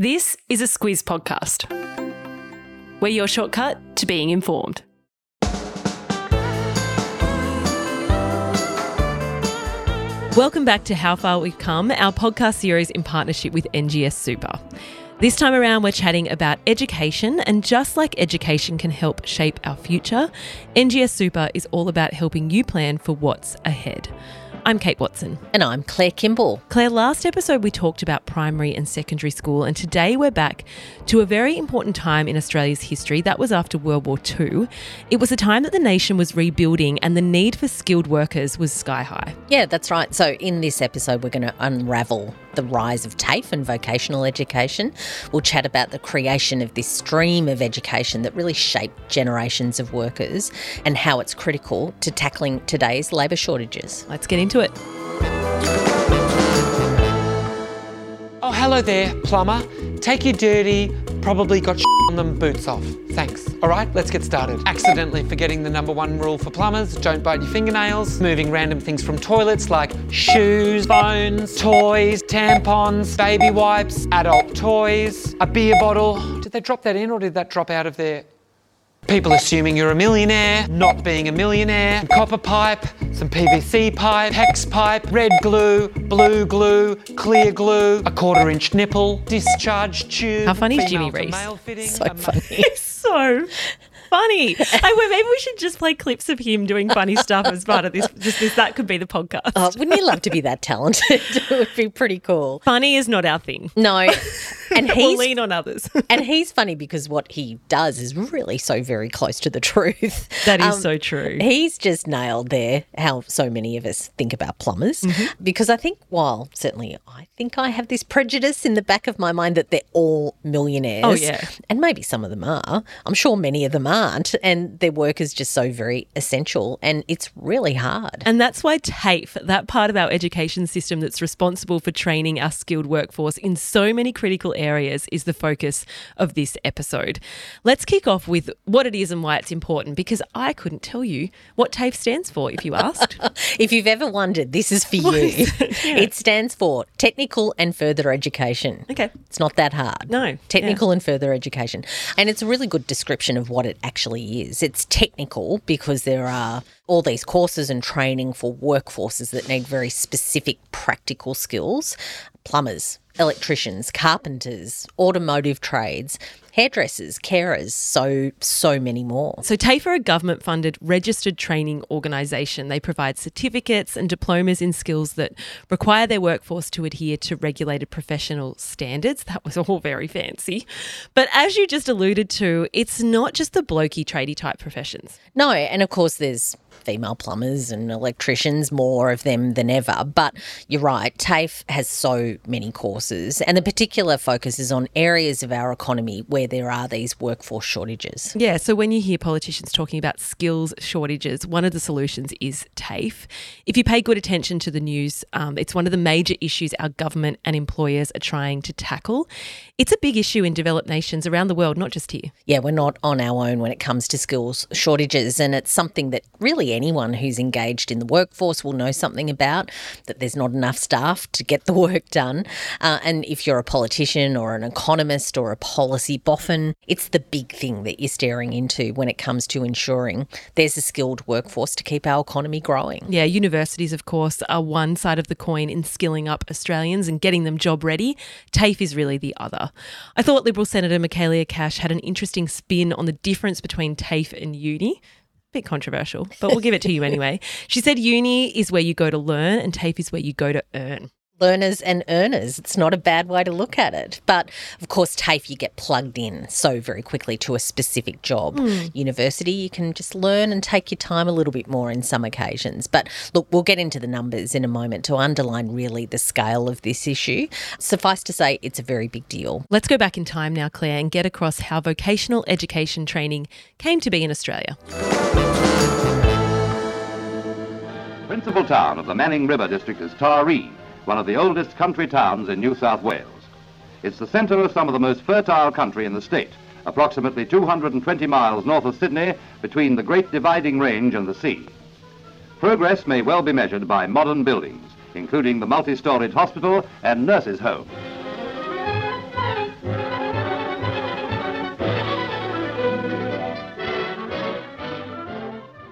This is a Squiz podcast. We're your shortcut to being informed. Welcome back to How Far We've Come, our podcast series in partnership with NGS Super. This time around, we're chatting about education, and just like education can help shape our future, NGS Super is all about helping you plan for what's ahead. I'm Kate Watson. And I'm Claire Kimball. Claire, last episode we talked about primary and secondary school, and today we're back to a very important time in Australia's history. That was after World War II. It was a time that the nation was rebuilding and the need for skilled workers was sky high. Yeah, that's right. So in this episode we're going to unravel the rise of TAFE and vocational education. We'll chat about the creation of this stream of education that really shaped generations of workers and how it's critical to tackling today's labour shortages. Let's get into it. Oh, hello there, plumber. Take your dirty, probably got on them boots off. Thanks. All right, let's get started. Accidentally forgetting the number one rule for plumbers, don't bite your fingernails. Moving random things from toilets like shoes, phones, toys, tampons, baby wipes, adult toys, a beer bottle. Did they drop that in or did that drop out of there? People assuming you're a millionaire, not being a millionaire, some copper pipe, some PVC pipe, hex pipe, red glue, blue glue, clear glue, a quarter-inch nipple, discharge tube. How funny is Jimmy Reese? So funny. He's so funny. Maybe we should just play clips of him doing funny stuff as part of this. That could be the podcast. Oh, wouldn't you love to be that talented? It would be pretty cool. Funny is not our thing. No. And he's, we'll lean on others. And he's funny because what he does is really so very close to the truth. That is so true. He's just nailed there how so many of us think about plumbers because I think, while certainly I think I have this prejudice in the back of my mind that they're all millionaires. Oh, yeah. And maybe some of them are. I'm sure many of them aren't, and their work is just so very essential and it's really hard. And that's why TAFE, that part of our education system that's responsible for training our skilled workforce in so many critical areas, is the focus of this episode. Let's kick off with what it is and why it's important, because I couldn't tell you what TAFE stands for if you asked. If you've ever wondered, this is for you. It stands for Technical and Further Education. Okay. It's not that hard. No. Technical and Further Education. And it's a really good description of what it actually is. It's technical because there are all these courses and training for workforces that need very specific practical skills. Plumbers, electricians, carpenters, automotive trades, hairdressers, carers, so many more. So TAFE are a government-funded registered training organisation. They provide certificates and diplomas in skills that require their workforce to adhere to regulated professional standards. That was all very fancy. But as you just alluded to, it's not just the blokey, tradie type professions. No, and of course there's female plumbers and electricians, more of them than ever. But you're right, TAFE has so many courses, and the particular focus is on areas of our economy where there are these workforce shortages. Yeah, so when you hear politicians talking about skills shortages, one of the solutions is TAFE. If you pay good attention to the news, it's one of the major issues our government and employers are trying to tackle. It's a big issue in developed nations around the world, not just here. Yeah, we're not on our own when it comes to skills shortages, and it's something that really anyone who's engaged in the workforce will know something about, that there's not enough staff to get the work done. And if you're a politician or an economist or a policy boffin, it's the big thing that you're staring into when it comes to ensuring there's a skilled workforce to keep our economy growing. Yeah, universities, of course, are one side of the coin in skilling up Australians and getting them job ready. TAFE is really the other. I thought Liberal Senator Michaelia Cash had an interesting spin on the difference between TAFE and uni. A bit controversial, but we'll give it to you anyway. She said uni is where you go to learn and TAFE is where you go to earn. Learners and earners. It's not a bad way to look at it. But, of course, TAFE, you get plugged in so very quickly to a specific job. University, you can just learn and take your time a little bit more in some occasions. But, look, we'll get into the numbers in a moment to underline really the scale of this issue. Suffice to say, it's a very big deal. Let's go back in time now, Claire, and get across how vocational education training came to be in Australia. The principal town of the Manning River District is Taree, one of the oldest country towns in New South Wales. It's the centre of some of the most fertile country in the state, approximately 220 miles north of Sydney, between the Great Dividing Range and the sea. Progress may well be measured by modern buildings, including the multi-storied hospital and nurses' home.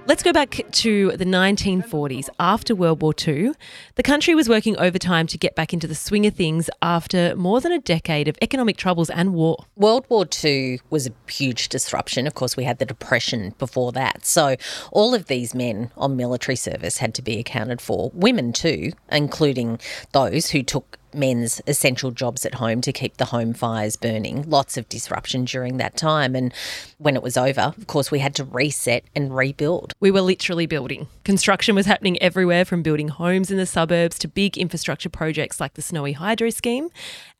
Let's go back to the 1940s. After World War II, the country was working overtime to get back into the swing of things after more than a decade of economic troubles and war. World War II was a huge disruption. Of course, we had the Depression before that. So all of these men on military service had to be accounted for. Women too, including those who took men's essential jobs at home to keep the home fires burning. Lots of disruption during that time. And when it was over, of course, we had to reset and rebuild. We were literally building. Construction was happening everywhere, from building homes in the suburbs to big infrastructure projects like the Snowy Hydro Scheme.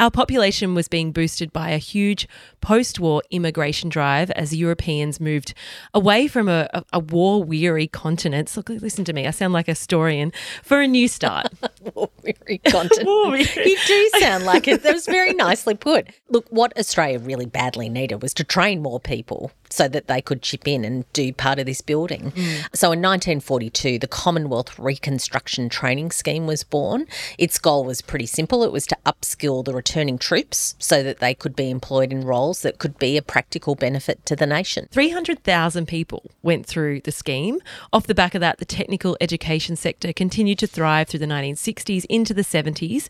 Our population was being boosted by a huge post-war immigration drive as Europeans moved away from a war-weary continent. So, listen to me, I sound like a historian. For a new start. War-weary continent. War-weary. You do sound like it. That was very nicely put. Look, what Australia really badly needed was to train more people so that they could chip in and do part of this building. So in 1942, the Commonwealth Reconstruction Training Scheme was born. Its goal was pretty simple. It was to upskill the returning troops so that they could be employed in roles that could be a practical benefit to the nation. 300,000 people went through the scheme. Off the back of that, the technical education sector continued to thrive through the 1960s into the 70s.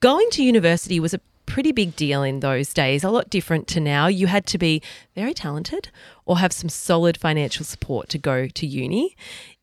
Going to university was a pretty big deal in those days, a lot different to now. You had to be very talented or have some solid financial support to go to uni.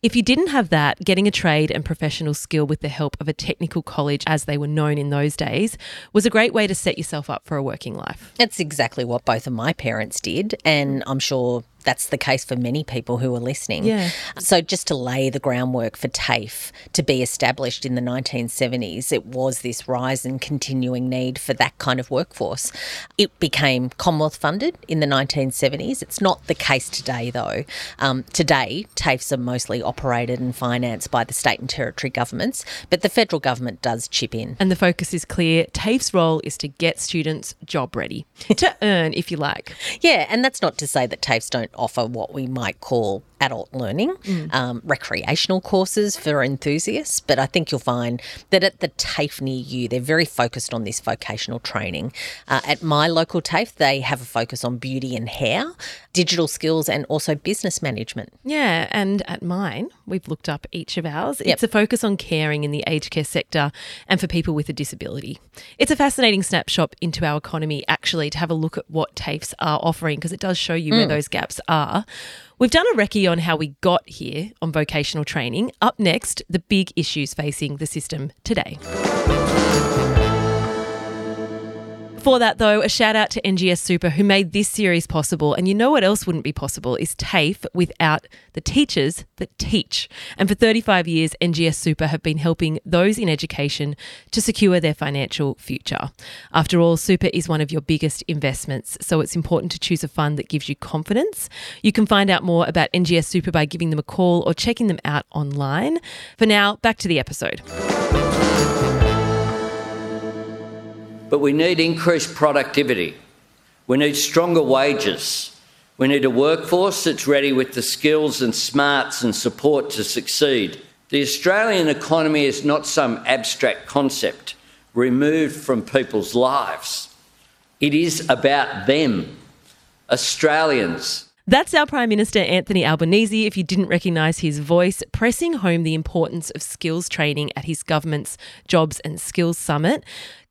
If you didn't have that, getting a trade and professional skill with the help of a technical college, as they were known in those days, was a great way to set yourself up for a working life. That's exactly what both of my parents did, and I'm sure that's the case for many people who are listening. Yeah. So just to lay the groundwork for TAFE to be established in the 1970s, it was this rise and continuing need for that kind of workforce. It became Commonwealth funded in the 1970s. It's not the case today, though. Today, TAFEs are mostly operated and financed by the state and territory governments, but the federal government does chip in. And the focus is clear. TAFE's role is to get students job ready, to earn, if you like. Yeah, and that's not to say that TAFEs don't offer what we might call adult learning, recreational courses for enthusiasts. But I think you'll find that at the TAFE near you, they're very focused on this vocational training. At my local TAFE, they have a focus on beauty and hair, digital skills, and also business management. Yeah, and at mine, we've looked up each of ours. It's a focus on caring in the aged care sector and for people with a disability. It's a fascinating snapshot into our economy, actually, to have a look at what TAFEs are offering, because it does show you where those gaps are. We've done a recce on how we got here on vocational training. Up next, the big issues facing the system today. Before that, though, a shout out to NGS Super, who made this series possible. And you know what else wouldn't be possible is TAFE without the teachers that teach. And for 35 years, NGS Super have been helping those in education to secure their financial future. After all, super is one of your biggest investments, so it's important to choose a fund that gives you confidence. You can find out more about NGS Super by giving them a call or checking them out online. For now, back to the episode. But we need increased productivity. We need stronger wages. We need a workforce that's ready with the skills and smarts and support to succeed. The Australian economy is not some abstract concept removed from people's lives. It is about them, Australians. That's our Prime Minister, Anthony Albanese. If you didn't recognise his voice, pressing home the importance of skills training at his government's Jobs and Skills Summit.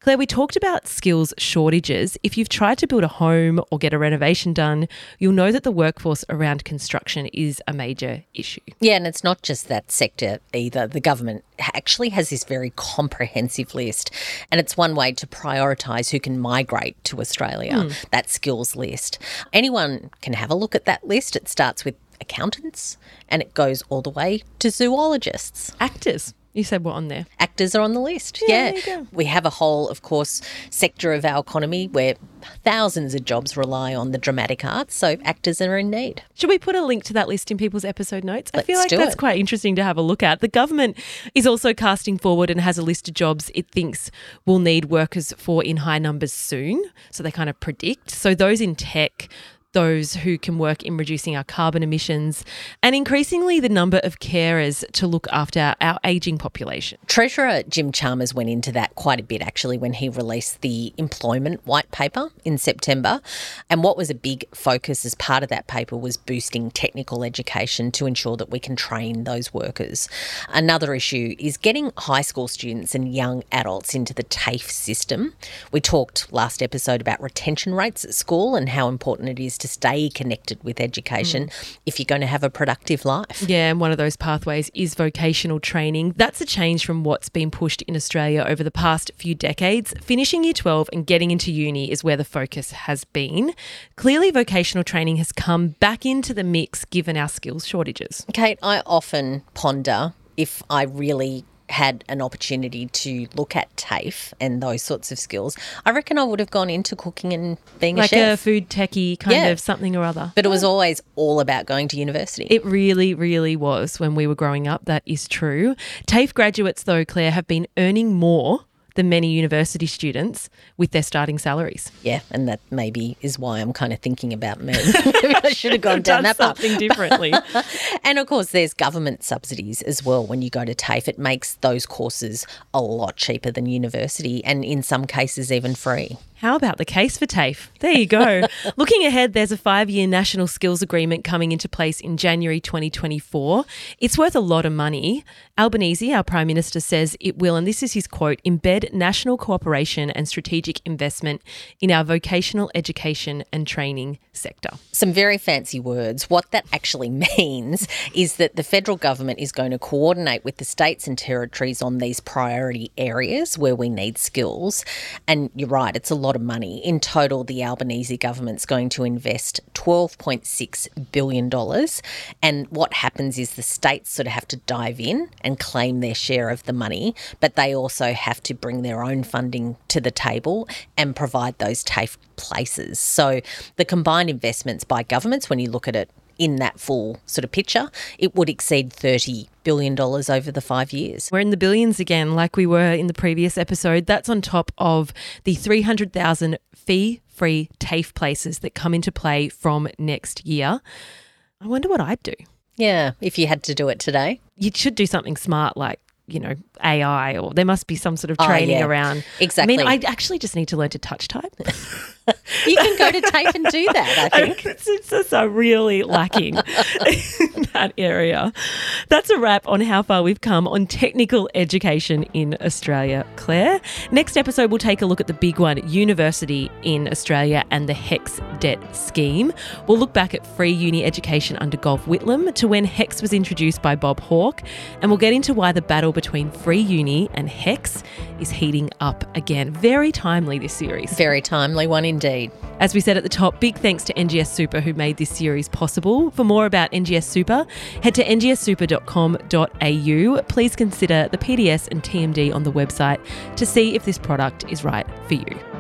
Claire, we talked about skills shortages. If you've tried to build a home or get a renovation done, you'll know that the workforce around construction is a major issue. Yeah, and it's not just that sector either. The government actually has this very comprehensive list, and it's one way to prioritise who can migrate to Australia, that skills list. Anyone can have a look at that list. It starts with accountants and it goes all the way to zoologists. Actors. You said what on there? Actors are on the list, yeah. We have a whole, of course, sector of our economy where thousands of jobs rely on the dramatic arts, so actors are in need. Should we put a link to that list in people's episode notes? Let's I feel like that's quite interesting to have a look at. The government is also casting forward and has a list of jobs it thinks will need workers for in high numbers soon, so they kind of predict. So those in tech, those who can work in reducing our carbon emissions and increasingly the number of carers to look after our ageing population. Treasurer Jim Chalmers went into that quite a bit actually when he released the employment white paper in September, and what was a big focus as part of that paper was boosting technical education to ensure that we can train those workers. Another issue is getting high school students and young adults into the TAFE system. We talked last episode about retention rates at school and how important it is to stay connected with education if you're going to have a productive life. Yeah, and one of those pathways is vocational training. That's a change from what's been pushed in Australia over the past few decades. Finishing Year 12 and getting into uni is where the focus has been. Clearly, vocational training has come back into the mix given our skills shortages. Kate, I often ponder if I really had an opportunity to look at TAFE and those sorts of skills, I reckon I would have gone into cooking and being like a chef. Like a food techie kind of something or other. But it was always all about going to university. It really, really was when we were growing up. That is true. TAFE graduates, though, Claire, have been earning more than many university students with their starting salaries. Yeah, and that maybe is why I'm kind of thinking about me. I should have gone down that path. Something differently. And of course, there's government subsidies as well. When you go to TAFE, it makes those courses a lot cheaper than university, and in some cases even free. How about the case for TAFE? There you go. Looking ahead, there's a 5-year national skills agreement coming into place in January 2024. It's worth a lot of money. Albanese, our Prime Minister, says it will, and this is his quote, embed national cooperation and strategic investment in our vocational education and training sector. Some very fancy words. What that actually means is that the federal government is going to coordinate with the states and territories on these priority areas where we need skills. And you're right, it's a lot of money. In total, the Albanese government's going to invest $12.6 billion. And what happens is the states sort of have to dive in and claim their share of the money, but they also have to bring their own funding to the table and provide those TAFE places. So the combined investments by governments, when you look at it in that full sort of picture, it would exceed $30 billion over the 5 years. We're in the billions again, like we were in the previous episode. That's on top of the 300,000 fee-free TAFE places that come into play from next year. I wonder what I'd do. Yeah, if you had to do it today. You should do something smart like, you know, AI, or there must be some sort of training around. Exactly. I mean, I actually just need to learn to touch type. You can go to TAFE and do that, I think. It's just really lacking in that area. That's a wrap on how far we've come on technical education in Australia, Claire. Next episode, we'll take a look at the big one, university in Australia and the HECS debt scheme. We'll look back at free uni education under Gough Whitlam to when HECS was introduced by Bob Hawke, and we'll get into why the battle between free uni and HECS is heating up again. Very timely, this series. Very timely one indeed. As we said at the top, big thanks to NGS Super who made this series possible. For more about NGS Super, head to ngssuper.com.au. Please consider the PDS and TMD on the website to see if this product is right for you.